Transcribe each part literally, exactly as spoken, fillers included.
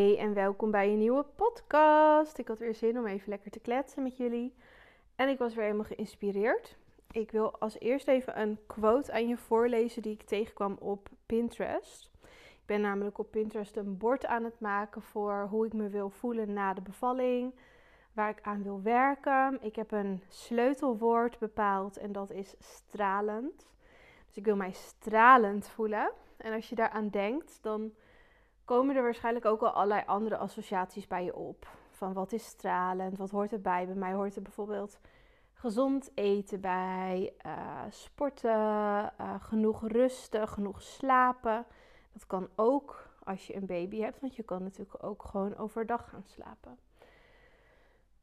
Hey en welkom bij een nieuwe podcast. Ik had weer zin om even lekker te kletsen met jullie. En ik was weer helemaal geïnspireerd. Ik wil als eerst even een quote aan je voorlezen die ik tegenkwam op Pinterest. Ik ben namelijk op Pinterest een bord aan het maken voor hoe ik me wil voelen na de bevalling. Waar ik aan wil werken. Ik heb een sleutelwoord bepaald en dat is stralend. Dus ik wil mij stralend voelen. En als je daaraan denkt, dan komen er waarschijnlijk ook al allerlei andere associaties bij je op. Van wat is stralend, wat hoort erbij? Bij mij hoort er bijvoorbeeld gezond eten bij, uh, sporten, uh, genoeg rusten, genoeg slapen. Dat kan ook als je een baby hebt, want je kan natuurlijk ook gewoon overdag gaan slapen.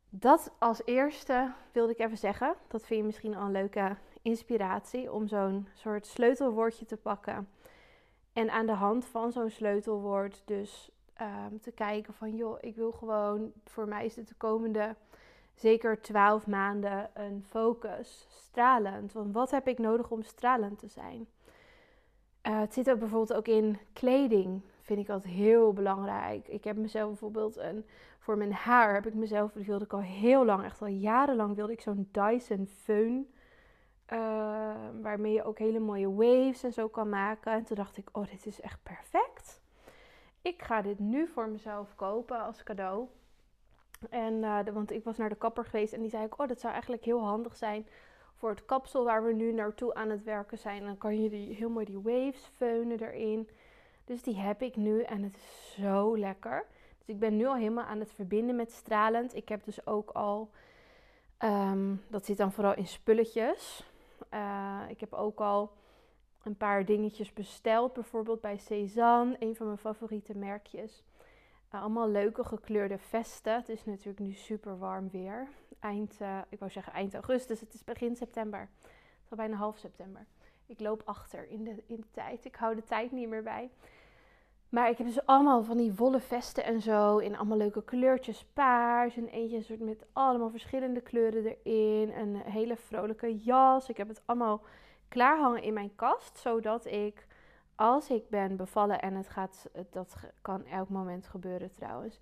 Dat als eerste wilde ik even zeggen. Dat vind je misschien al een leuke inspiratie om zo'n soort sleutelwoordje te pakken. En aan de hand van zo'n sleutelwoord dus um, te kijken van joh, ik wil gewoon, voor mij is dit de komende zeker twaalf maanden een focus. Stralend, want wat heb ik nodig om stralend te zijn? Uh, het zit ook bijvoorbeeld ook in kleding, vind ik dat heel belangrijk. Ik heb mezelf bijvoorbeeld, een, voor mijn haar heb ik mezelf, dat wilde ik al heel lang, echt al jarenlang wilde ik zo'n Dyson föhn. Uh, waarmee je ook hele mooie waves en zo kan maken. En toen dacht ik, oh, dit is echt perfect. Ik ga dit nu voor mezelf kopen als cadeau. En, uh, de, want ik was naar de kapper geweest en die zei ook, oh, dat zou eigenlijk heel handig zijn voor het kapsel waar we nu naartoe aan het werken zijn. En dan kan je die, heel mooi die waves föhnen erin. Dus die heb ik nu en het is zo lekker. Dus ik ben nu al helemaal aan het verbinden met stralend. Ik heb dus ook al, um, dat zit dan vooral in spulletjes. Uh, ik heb ook al een paar dingetjes besteld, bijvoorbeeld bij Cezanne, een van mijn favoriete merkjes. Uh, allemaal leuke gekleurde vesten. Het is natuurlijk nu super warm weer. Eind, uh, ik wou zeggen eind augustus, het is begin september. Het is al bijna half september. Ik loop achter in de, in de tijd. Ik hou de tijd niet meer bij. Maar ik heb dus allemaal van die wollen vesten en zo. In allemaal leuke kleurtjes. Paars. En eentje soort met allemaal verschillende kleuren erin. Een hele vrolijke jas. Ik heb het allemaal klaarhangen in mijn kast. Zodat ik, als ik ben bevallen. En het gaat, dat kan elk moment gebeuren trouwens.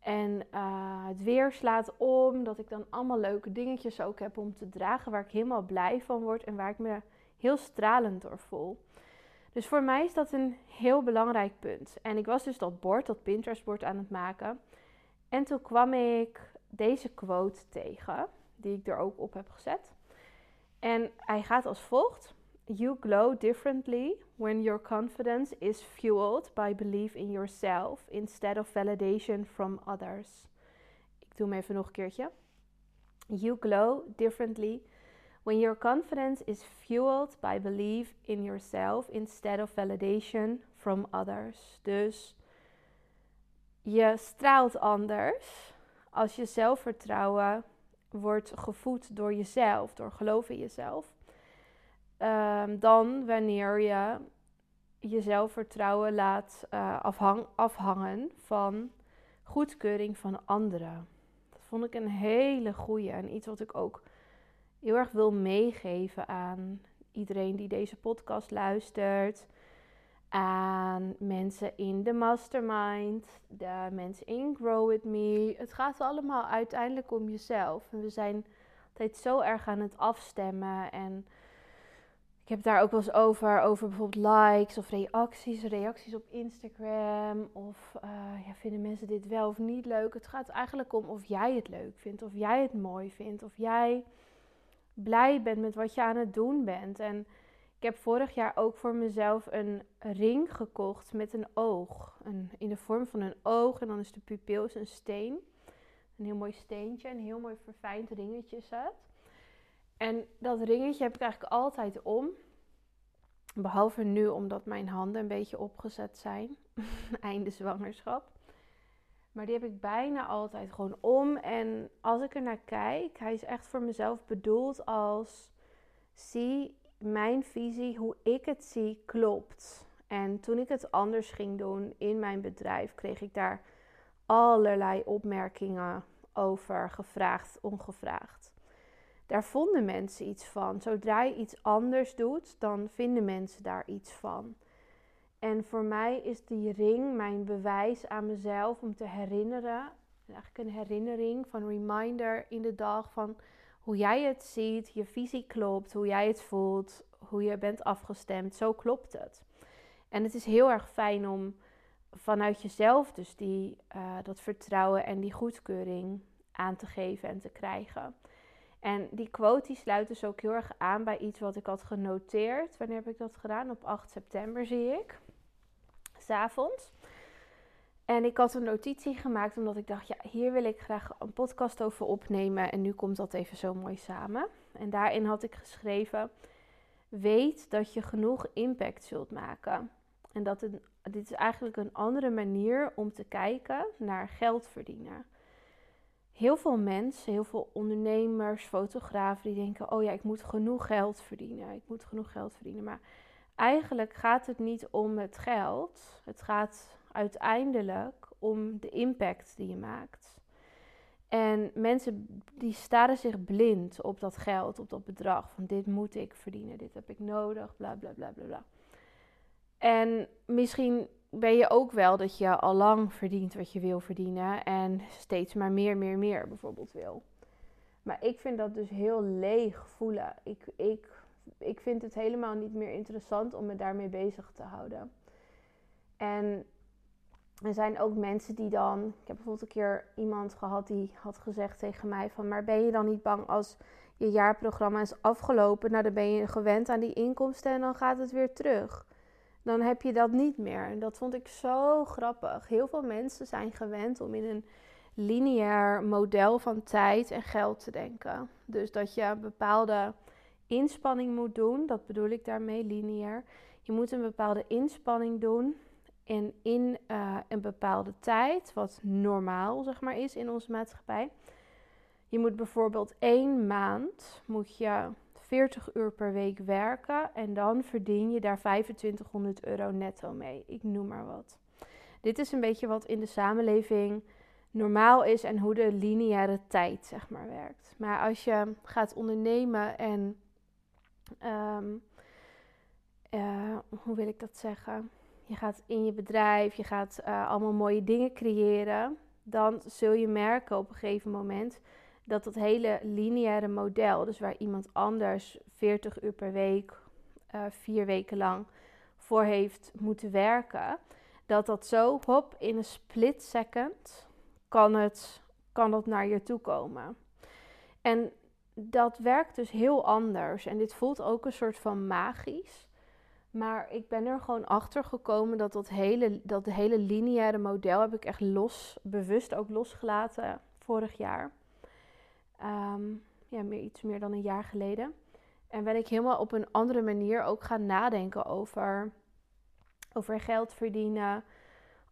En uh, het weer slaat om. Dat ik dan allemaal leuke dingetjes ook heb om te dragen. Waar ik helemaal blij van word. En waar ik me heel stralend door voel. Dus voor mij is dat een heel belangrijk punt. En ik was dus dat bord, dat Pinterest-bord aan het maken. En toen kwam ik deze quote tegen, die ik er ook op heb gezet. En hij gaat als volgt. You glow differently when your confidence is fueled by belief in yourself instead of validation from others. Ik doe hem even nog een keertje. You glow differently when your confidence is fueled by belief in yourself instead of validation from others. Dus je straalt anders als je zelfvertrouwen wordt gevoed door jezelf, door geloof in jezelf. Um, dan wanneer je je zelfvertrouwen laat uh, afhang- afhangen van goedkeuring van anderen. Dat vond ik een hele goeie en iets wat ik ook heel erg wil meegeven aan iedereen die deze podcast luistert. Aan mensen in de mastermind. De mensen in Grow With Me. Het gaat allemaal uiteindelijk om jezelf. En we zijn altijd zo erg aan het afstemmen. En ik heb daar ook wel eens over. Over bijvoorbeeld likes of reacties. Reacties op Instagram. Of uh, ja, vinden mensen dit wel of niet leuk. Het gaat eigenlijk om of jij het leuk vindt. Of jij het mooi vindt. Of jij blij bent met wat je aan het doen bent. En ik heb vorig jaar ook voor mezelf een ring gekocht met een oog. Een, in de vorm van een oog. En dan is de pupil een steen. Een heel mooi steentje. Een heel mooi verfijnd ringetje is het. En dat ringetje heb ik eigenlijk altijd om. Behalve nu omdat mijn handen een beetje opgezet zijn. Einde zwangerschap. Maar die heb ik bijna altijd gewoon om. En als ik er naar kijk, hij is echt voor mezelf bedoeld als, zie, mijn visie, hoe ik het zie, klopt. En toen ik het anders ging doen in mijn bedrijf, kreeg ik daar allerlei opmerkingen over, gevraagd, ongevraagd. Daar vonden mensen iets van. Zodra je iets anders doet, dan vinden mensen daar iets van. En voor mij is die ring mijn bewijs aan mezelf om te herinneren. Eigenlijk een herinnering van reminder in de dag van hoe jij het ziet, je visie klopt, hoe jij het voelt, hoe je bent afgestemd. Zo klopt het. En het is heel erg fijn om vanuit jezelf dus die, uh, dat vertrouwen en die goedkeuring aan te geven en te krijgen. En die quote die sluit dus ook heel erg aan bij iets wat ik had genoteerd. Wanneer heb ik dat gedaan? Op acht september zie ik. 's avonds. En ik had een notitie gemaakt omdat ik dacht, ja, hier wil ik graag een podcast over opnemen. En nu komt dat even zo mooi samen. En daarin had ik geschreven, weet dat je genoeg impact zult maken. En dat het, dit is eigenlijk een andere manier om te kijken naar geld verdienen. Heel veel mensen, heel veel ondernemers, fotografen die denken, oh ja, ik moet genoeg geld verdienen. Ik moet genoeg geld verdienen. Maar eigenlijk gaat het niet om het geld. Het gaat uiteindelijk om de impact die je maakt. En mensen die staren zich blind op dat geld, op dat bedrag. Van dit moet ik verdienen, dit heb ik nodig, bla bla bla bla bla. En misschien ben je ook wel dat je al lang verdient wat je wil verdienen en steeds maar meer, meer, meer bijvoorbeeld wil. Maar ik vind dat dus heel leeg voelen. Ik, ik, ik vind het helemaal niet meer interessant om me daarmee bezig te houden. En er zijn ook mensen die dan... Ik heb bijvoorbeeld een keer iemand gehad die had gezegd tegen mij van, maar ben je dan niet bang als je jaarprogramma is afgelopen? Nou, dan ben je gewend aan die inkomsten en dan gaat het weer terug. Dan heb je dat niet meer. En dat vond ik zo grappig. Heel veel mensen zijn gewend om in een lineair model van tijd en geld te denken. Dus dat je een bepaalde inspanning moet doen. Dat bedoel ik daarmee, lineair. Je moet een bepaalde inspanning doen. En in uh, een bepaalde tijd, wat normaal zeg maar is in onze maatschappij. Je moet bijvoorbeeld één maand, moet je veertig uur per week werken en dan verdien je daar vijfentwintighonderd euro netto mee. Ik noem maar wat. Dit is een beetje wat in de samenleving normaal is en hoe de lineaire tijd zeg maar werkt. Maar als je gaat ondernemen en, um, uh, hoe wil ik dat zeggen? Je gaat in je bedrijf, je gaat uh, allemaal mooie dingen creëren. Dan zul je merken op een gegeven moment dat dat hele lineaire model, dus waar iemand anders veertig uur per week, uh, vier weken lang voor heeft moeten werken, dat dat zo, hop, in een split second kan het, kan dat naar je toe komen. En dat werkt dus heel anders. En dit voelt ook een soort van magisch. Maar ik ben er gewoon achter gekomen dat dat hele, dat de hele lineaire model heb ik echt los, bewust ook losgelaten vorig jaar. Um, ja, meer, iets meer dan een jaar geleden. En ben ik helemaal op een andere manier ook gaan nadenken over, over geld verdienen,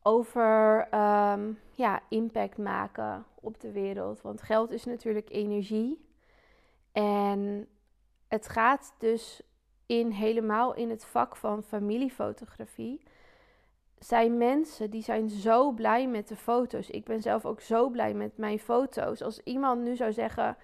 over um, ja, impact maken op de wereld. Want geld is natuurlijk energie. En het gaat dus in, helemaal in het vak van familiefotografie, zijn mensen die zijn zo blij met de foto's. Ik ben zelf ook zo blij met mijn foto's. Als iemand nu zou zeggen,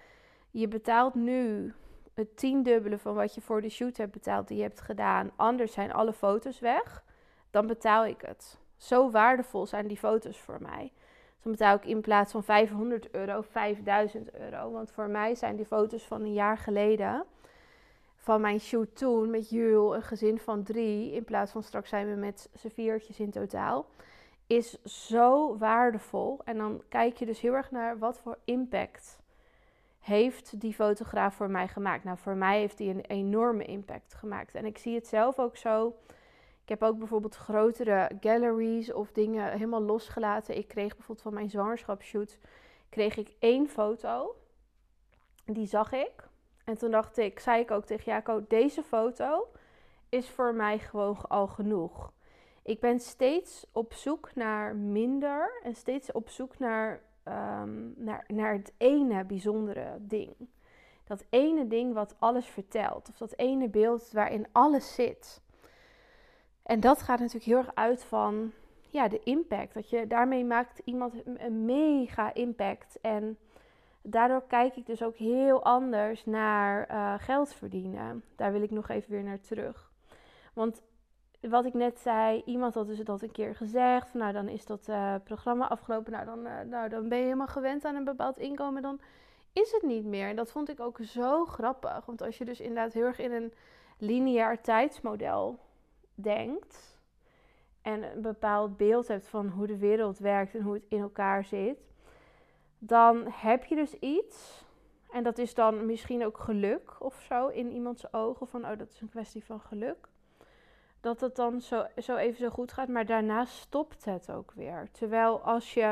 je betaalt nu het tiendubbele van wat je voor de shoot hebt betaald die je hebt gedaan. Anders zijn alle foto's weg. Dan betaal ik het. Zo waardevol zijn die foto's voor mij. Dus dan betaal ik in plaats van vijfhonderd euro, vijfduizend euro. Want voor mij zijn die foto's van een jaar geleden, van mijn shoot toen met Jule, een gezin van drie, in plaats van straks zijn we met z'n viertjes in totaal, is zo waardevol. En dan kijk je dus heel erg naar wat voor impact heeft die fotograaf voor mij gemaakt. Nou, voor mij heeft hij een enorme impact gemaakt. En ik zie het zelf ook zo. Ik heb ook bijvoorbeeld grotere galleries of dingen helemaal losgelaten. Ik kreeg bijvoorbeeld van mijn zwangerschapsshoot, kreeg ik één foto. Die zag ik. En toen dacht ik, zei ik ook tegen Jaco, deze foto is voor mij gewoon al genoeg. Ik ben steeds op zoek naar minder en steeds op zoek naar, um, naar, naar het ene bijzondere ding. Dat ene ding wat alles vertelt. Of dat ene beeld waarin alles zit. En dat gaat natuurlijk heel erg uit van ja, de impact. Dat je, daarmee maakt iemand een mega impact en daardoor kijk ik dus ook heel anders naar uh, geld verdienen. Daar wil ik nog even weer naar terug. Want Wat ik net zei, iemand had dus dat een keer gezegd. Van, nou, dan is dat uh, programma afgelopen. Nou dan, uh, nou, dan ben je helemaal gewend aan een bepaald inkomen. Dan is het niet meer. En dat vond ik ook zo grappig. Want als je dus inderdaad heel erg in een lineair tijdsmodel denkt. En een bepaald beeld hebt van hoe de wereld werkt en hoe het in elkaar zit. Dan heb je dus iets. En dat is dan misschien ook geluk of zo in iemands ogen. Van, oh, dat is een kwestie van geluk. Dat het dan zo, zo even zo goed gaat, maar daarna stopt het ook weer. Terwijl als je...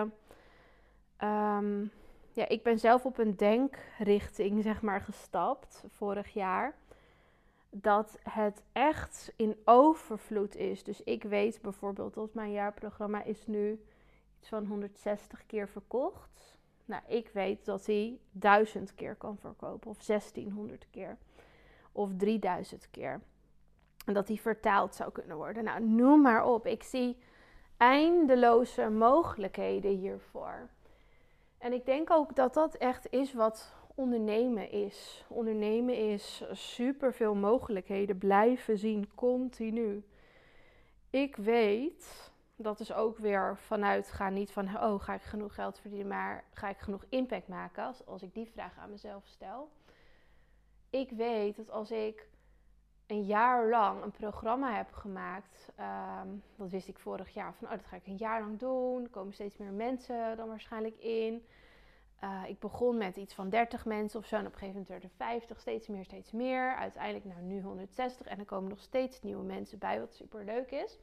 Um, ja, ik ben zelf op een denkrichting, zeg maar, gestapt vorig jaar. Dat het echt in overvloed is. Dus ik weet bijvoorbeeld dat mijn jaarprogramma is nu iets van honderdzestig keer verkocht. Nou, ik weet dat hij duizend keer kan verkopen. Of zestienhonderd keer. Of drieduizend keer. En dat die vertaald zou kunnen worden. Nou, noem maar op. Ik zie eindeloze mogelijkheden hiervoor. En ik denk ook dat dat echt is wat ondernemen is. Ondernemen is superveel mogelijkheden blijven zien, continu. Ik weet, dat is ook weer vanuit, ga niet van, oh, ga ik genoeg geld verdienen, maar ga ik genoeg impact maken? Als, als ik die vraag aan mezelf stel. Ik weet dat als ik een jaar lang een programma heb gemaakt. Um, dat wist ik vorig jaar. Van, oh, dat ga ik een jaar lang doen. Er komen steeds meer mensen dan waarschijnlijk in. Uh, ik begon met iets van dertig mensen of zo. En op een gegeven moment werden er vijftig. Steeds meer, steeds meer. Uiteindelijk nou, nu honderdzestig. En er komen nog steeds nieuwe mensen bij. Wat super leuk is.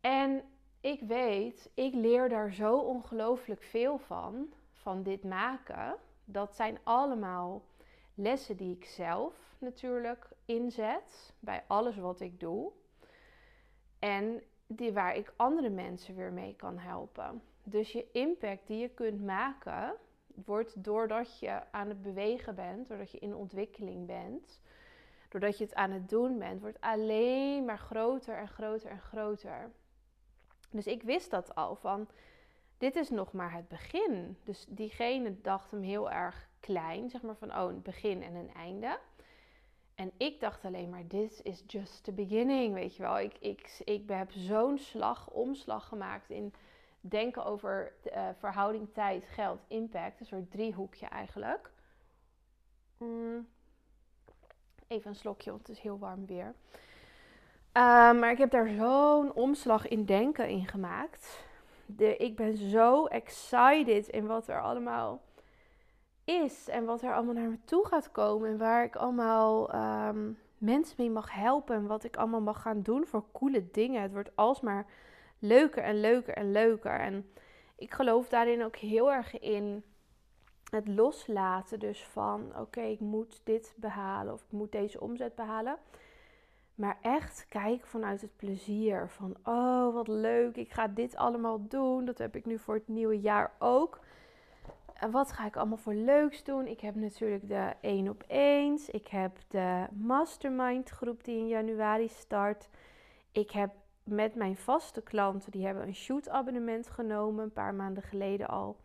En ik weet, ik leer daar zo ongelooflijk veel van. Van dit maken. Dat zijn allemaal lessen die ik zelf natuurlijk inzet bij alles wat ik doe. En die, waar ik andere mensen weer mee kan helpen. Dus je impact die je kunt maken, wordt doordat je aan het bewegen bent, doordat je in ontwikkeling bent, doordat je het aan het doen bent, wordt alleen maar groter en groter en groter. Dus ik wist dat al van, dit is nog maar het begin. Dus diegene dacht hem heel erg klein, zeg maar van, oh, een begin en een einde. En ik dacht alleen maar, this is just the beginning, weet je wel. Ik, ik, ik heb zo'n slag, omslag gemaakt in denken over uh, verhouding tijd, geld, impact. Een soort driehoekje eigenlijk. Mm. Even een slokje, want het is heel warm weer. Uh, maar ik heb daar zo'n omslag in denken in gemaakt. De, ik ben zo excited in wat er allemaal is en wat er allemaal naar me toe gaat komen en waar ik allemaal um, mensen mee mag helpen en wat ik allemaal mag gaan doen voor coole dingen. Het wordt alsmaar leuker en leuker en leuker en ik geloof daarin ook heel erg in het loslaten dus van oké, okay, ik moet dit behalen of ik moet deze omzet behalen. Maar echt kijken vanuit het plezier van oh, wat leuk, ik ga dit allemaal doen. Dat heb ik nu voor het nieuwe jaar ook. En wat ga ik allemaal voor leuks doen? Ik heb natuurlijk de één op ééns. Ik heb de mastermind groep die in januari start. Ik heb met mijn vaste klanten, die hebben een shoot abonnement genomen een paar maanden geleden al.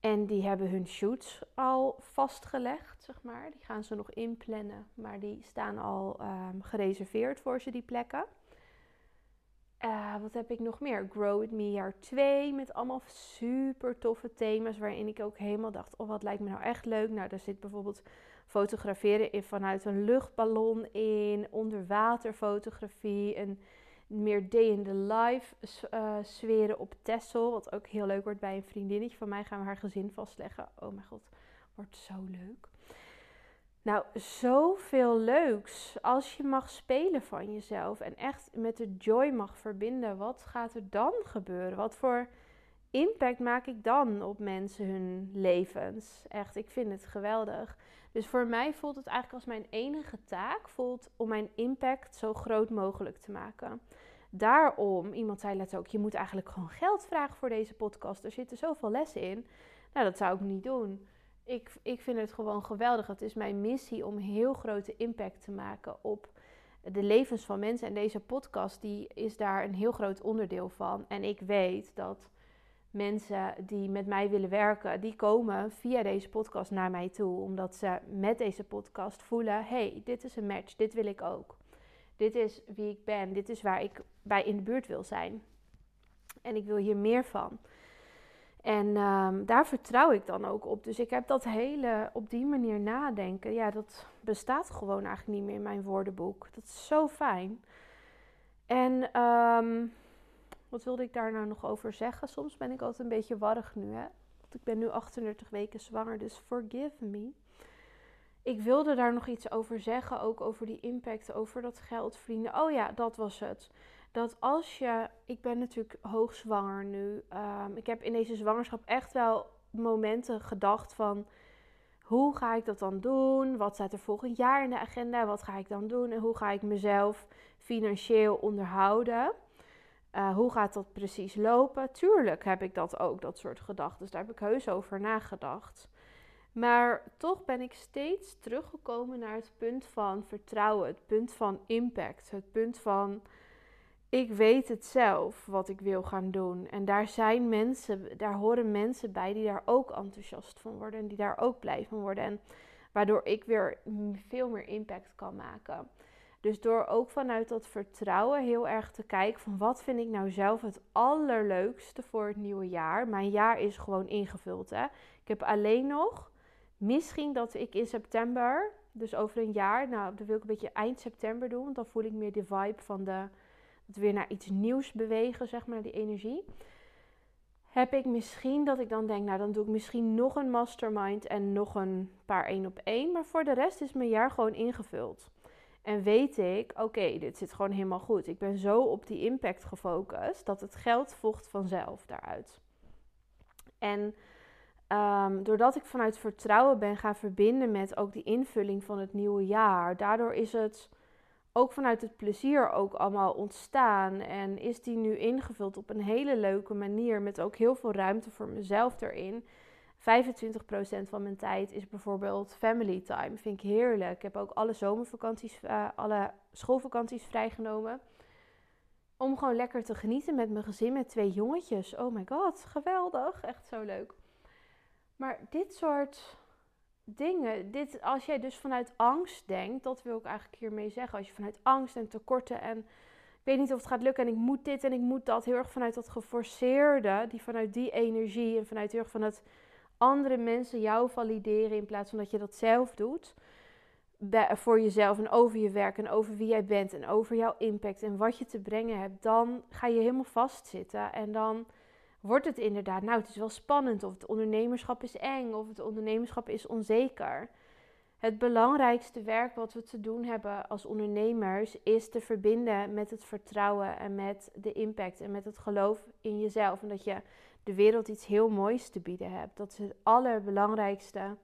En die hebben hun shoots al vastgelegd, zeg maar. Die gaan ze nog inplannen, maar die staan al um, gereserveerd voor ze, die plekken. Uh, wat heb ik nog meer? Grow With Me jaar twee met allemaal super toffe thema's waarin ik ook helemaal dacht, oh wat lijkt me nou echt leuk. Nou, daar zit bijvoorbeeld fotograferen in, vanuit een luchtballon in, onderwaterfotografie, een meer day in the life uh, sferen op Texel, wat ook heel leuk wordt bij een vriendinnetje van mij. Gaan we haar gezin vastleggen. Oh mijn god, wordt zo leuk. Nou, zoveel leuks. Als je mag spelen van jezelf en echt met de joy mag verbinden, wat gaat er dan gebeuren? Wat voor impact maak ik dan op mensen hun levens? Echt, ik vind het geweldig. Dus voor mij voelt het eigenlijk als mijn enige taak voelt om mijn impact zo groot mogelijk te maken. Daarom, iemand zei laatst ook, je moet eigenlijk gewoon geld vragen voor deze podcast. Er zitten zoveel lessen in. Nou, dat zou ik niet doen. Ik, ik vind het gewoon geweldig. Het is mijn missie om heel grote impact te maken op de levens van mensen. En deze podcast die is daar een heel groot onderdeel van. En ik weet dat mensen die met mij willen werken, die komen via deze podcast naar mij toe. Omdat ze met deze podcast voelen, hey, dit is een match, dit wil ik ook. Dit is wie ik ben. Dit is waar ik bij in de buurt wil zijn. En ik wil hier meer van. En um, daar vertrouw ik dan ook op. Dus ik heb dat hele op die manier nadenken. Ja, dat bestaat gewoon eigenlijk niet meer in mijn woordenboek. Dat is zo fijn. En um, wat wilde ik daar nou nog over zeggen? Soms ben ik altijd een beetje warrig nu, hè. Want ik ben nu achtendertig weken zwanger, dus forgive me. Ik wilde daar nog iets over zeggen, ook over die impact, over dat geld verdienen. Oh ja, dat was het. Dat als je, ik ben natuurlijk hoogzwanger nu. Um, ik heb in deze zwangerschap echt wel momenten gedacht van, hoe ga ik dat dan doen? Wat staat er volgend jaar in de agenda? Wat ga ik dan doen? En hoe ga ik mezelf financieel onderhouden? Uh, hoe gaat dat precies lopen? Tuurlijk heb ik dat ook, dat soort gedachten. Dus daar heb ik heus over nagedacht. Maar toch ben ik steeds teruggekomen naar het punt van vertrouwen, het punt van impact, het punt van ik weet het zelf wat ik wil gaan doen. En daar zijn mensen, daar horen mensen bij die daar ook enthousiast van worden en die daar ook blij van worden. En waardoor ik weer veel meer impact kan maken. Dus door ook vanuit dat vertrouwen heel erg te kijken van wat vind ik nou zelf het allerleukste voor het nieuwe jaar. Mijn jaar is gewoon ingevuld, hè. Ik heb alleen nog, misschien dat ik in september, dus over een jaar, nou dat wil ik een beetje eind september doen. Want dan voel ik meer de vibe van de, het weer naar iets nieuws bewegen, zeg maar, die energie. Heb ik misschien dat ik dan denk, nou dan doe ik misschien nog een mastermind en nog een paar één op één. Maar voor de rest is mijn jaar gewoon ingevuld. En weet ik, oké, okay, dit zit gewoon helemaal goed. Ik ben zo op die impact gefocust dat het geld vocht vanzelf daaruit. En um, doordat ik vanuit vertrouwen ben gaan verbinden met ook die invulling van het nieuwe jaar. Daardoor is het ook vanuit het plezier ook allemaal ontstaan. En is die nu ingevuld op een hele leuke manier met ook heel veel ruimte voor mezelf erin. vijfentwintig procent van mijn tijd is bijvoorbeeld family time. Vind ik heerlijk. Ik heb ook alle zomervakanties, uh, alle schoolvakanties vrijgenomen. Om gewoon lekker te genieten met mijn gezin, met twee jongetjes. Oh my god, geweldig. Echt zo leuk. Maar dit soort dingen, dit, als jij dus vanuit angst denkt, dat wil ik eigenlijk hiermee zeggen. Als je vanuit angst en tekorten en ik weet niet of het gaat lukken en ik moet dit en ik moet dat. Heel erg vanuit dat geforceerde, die vanuit die energie en vanuit heel erg van het andere mensen jou valideren in plaats van dat je dat zelf doet. Bij, voor jezelf en over je werk en over wie jij bent en over jouw impact en wat je te brengen hebt. Dan ga je helemaal vastzitten en dan wordt het inderdaad, nou het is wel spannend of het ondernemerschap is eng of het ondernemerschap is onzeker. Het belangrijkste werk wat we te doen hebben als ondernemers is te verbinden met het vertrouwen en met de impact en met het geloof in jezelf. En dat je de wereld iets heel moois te bieden hebt. Dat is het allerbelangrijkste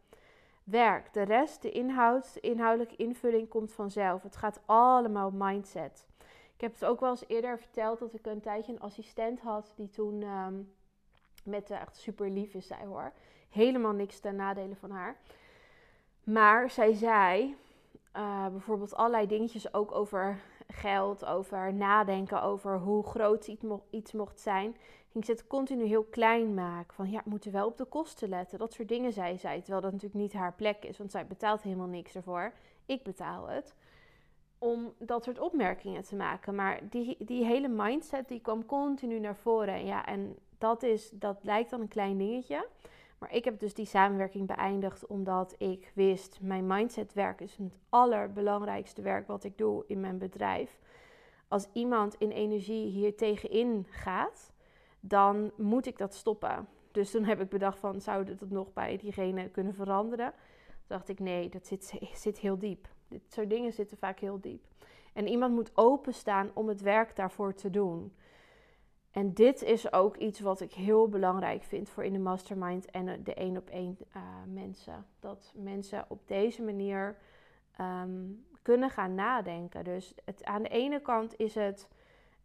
werk. De rest, de inhoud, de inhoudelijke invulling komt vanzelf. Het gaat allemaal mindset. Ik heb het ook wel eens eerder verteld dat ik een tijdje een assistent had die toen um, met de echt super lief is, zij hoor. Helemaal niks ten nadele van haar. Maar zij zei uh, bijvoorbeeld allerlei dingetjes ook over geld, over nadenken, over hoe groot iets, mo- iets mocht zijn. Ging ze het continu heel klein maken. Van ja, we moeten wel op de kosten letten. Dat soort dingen zei zij. Terwijl dat natuurlijk niet haar plek is, want zij betaalt helemaal niks ervoor. Ik betaal het. Om dat soort opmerkingen te maken. Maar die, die hele mindset die kwam continu naar voren. Ja, en dat, is, dat lijkt dan een klein dingetje. Maar ik heb dus die samenwerking beëindigd omdat ik wist, mijn mindsetwerk is het allerbelangrijkste werk wat ik doe in mijn bedrijf. Als iemand in energie hier tegenin gaat, dan moet ik dat stoppen. Dus toen heb ik bedacht van, zou dat nog bij diegene kunnen veranderen? Toen dacht ik, nee, dat zit, zit heel diep. Dit soort dingen zitten vaak heel diep. En iemand moet openstaan om het werk daarvoor te doen. En dit is ook iets wat ik heel belangrijk vind voor in de mastermind en de één-op-één uh, mensen. Dat mensen op deze manier um, kunnen gaan nadenken. Dus het, aan de ene kant is het,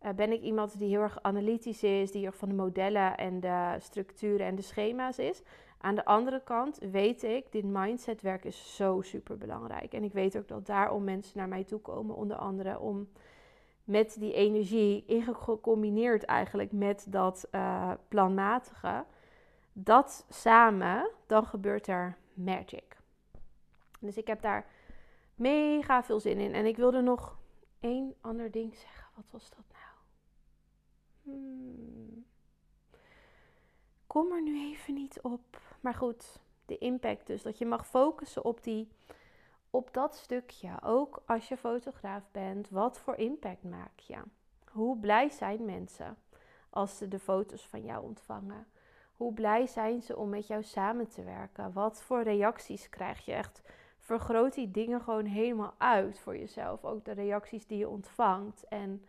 uh, ben ik iemand die heel erg analytisch is, die heel erg van de modellen en de structuren en de schema's is. Aan de andere kant weet ik, dit mindsetwerk is zo super belangrijk. En ik weet ook dat daarom mensen naar mij toe komen, onder andere om met die energie, ingecombineerd eigenlijk met dat uh, planmatige, dat samen, dan gebeurt er magic. Dus ik heb daar mega veel zin in. En ik wilde nog één ander ding zeggen. Wat was dat nou? Hmm. Kom er nu even niet op. Maar goed, de impact dus. Dat je mag focussen op, die, op dat stukje. Ook als je fotograaf bent. Wat voor impact maak je? Hoe blij zijn mensen als ze de foto's van jou ontvangen? Hoe blij zijn ze om met jou samen te werken? Wat voor reacties krijg je? Echt, vergroot die dingen gewoon helemaal uit voor jezelf. Ook de reacties die je ontvangt. En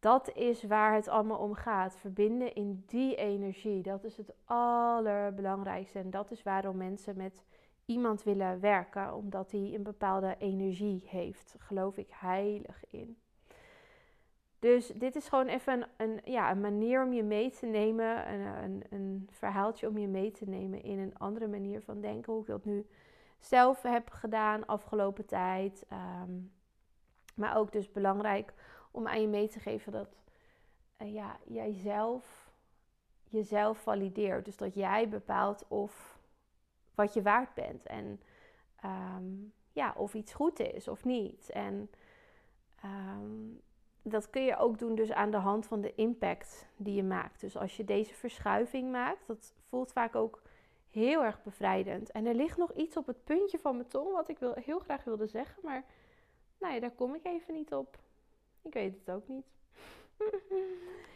dat is waar het allemaal om gaat. Verbinden in die energie. Dat is het allerbelangrijkste. En dat is waarom mensen met iemand willen werken. Omdat hij een bepaalde energie heeft. Daar geloof ik heilig in. Dus dit is gewoon even een, een, ja, een manier om je mee te nemen. Een, een, een verhaaltje om je mee te nemen in een andere manier van denken. Hoe ik dat nu zelf heb gedaan afgelopen tijd. Um, maar ook dus belangrijk om aan je mee te geven dat uh, ja, jij zelf jezelf valideert. Dus dat jij bepaalt of wat je waard bent. En um, ja, of iets goed is of niet. En Um, dat kun je ook doen dus aan de hand van de impact die je maakt. Dus als je deze verschuiving maakt, dat voelt vaak ook heel erg bevrijdend. En er ligt nog iets op het puntje van mijn tong wat ik wil, heel graag wilde zeggen. Maar nou ja, daar kom ik even niet op. Ik weet het ook niet.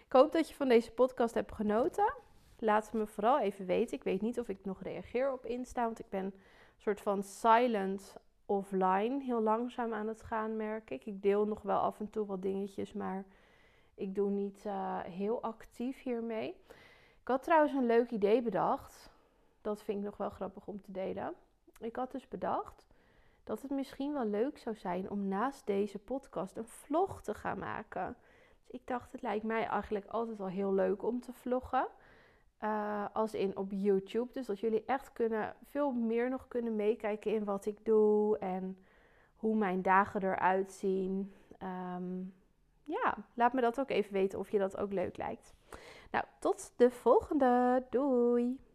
Ik hoop dat je van deze podcast hebt genoten. Laat het me vooral even weten. Ik weet niet of ik nog reageer op Insta. Want ik ben een soort van silent offline heel langzaam aan het gaan, merk ik. Ik deel nog wel af en toe wat dingetjes, maar ik doe niet uh, heel actief hiermee. Ik had trouwens een leuk idee bedacht. Dat vind ik nog wel grappig om te delen. Ik had dus bedacht dat het misschien wel leuk zou zijn om naast deze podcast een vlog te gaan maken. Dus ik dacht, het lijkt mij eigenlijk altijd al heel leuk om te vloggen. Uh, als in op YouTube. Dus dat jullie echt kunnen, veel meer nog kunnen meekijken in wat ik doe. En hoe mijn dagen eruit zien. Um, ja, laat me dat ook even weten of je dat ook leuk lijkt. Nou, tot de volgende. Doei!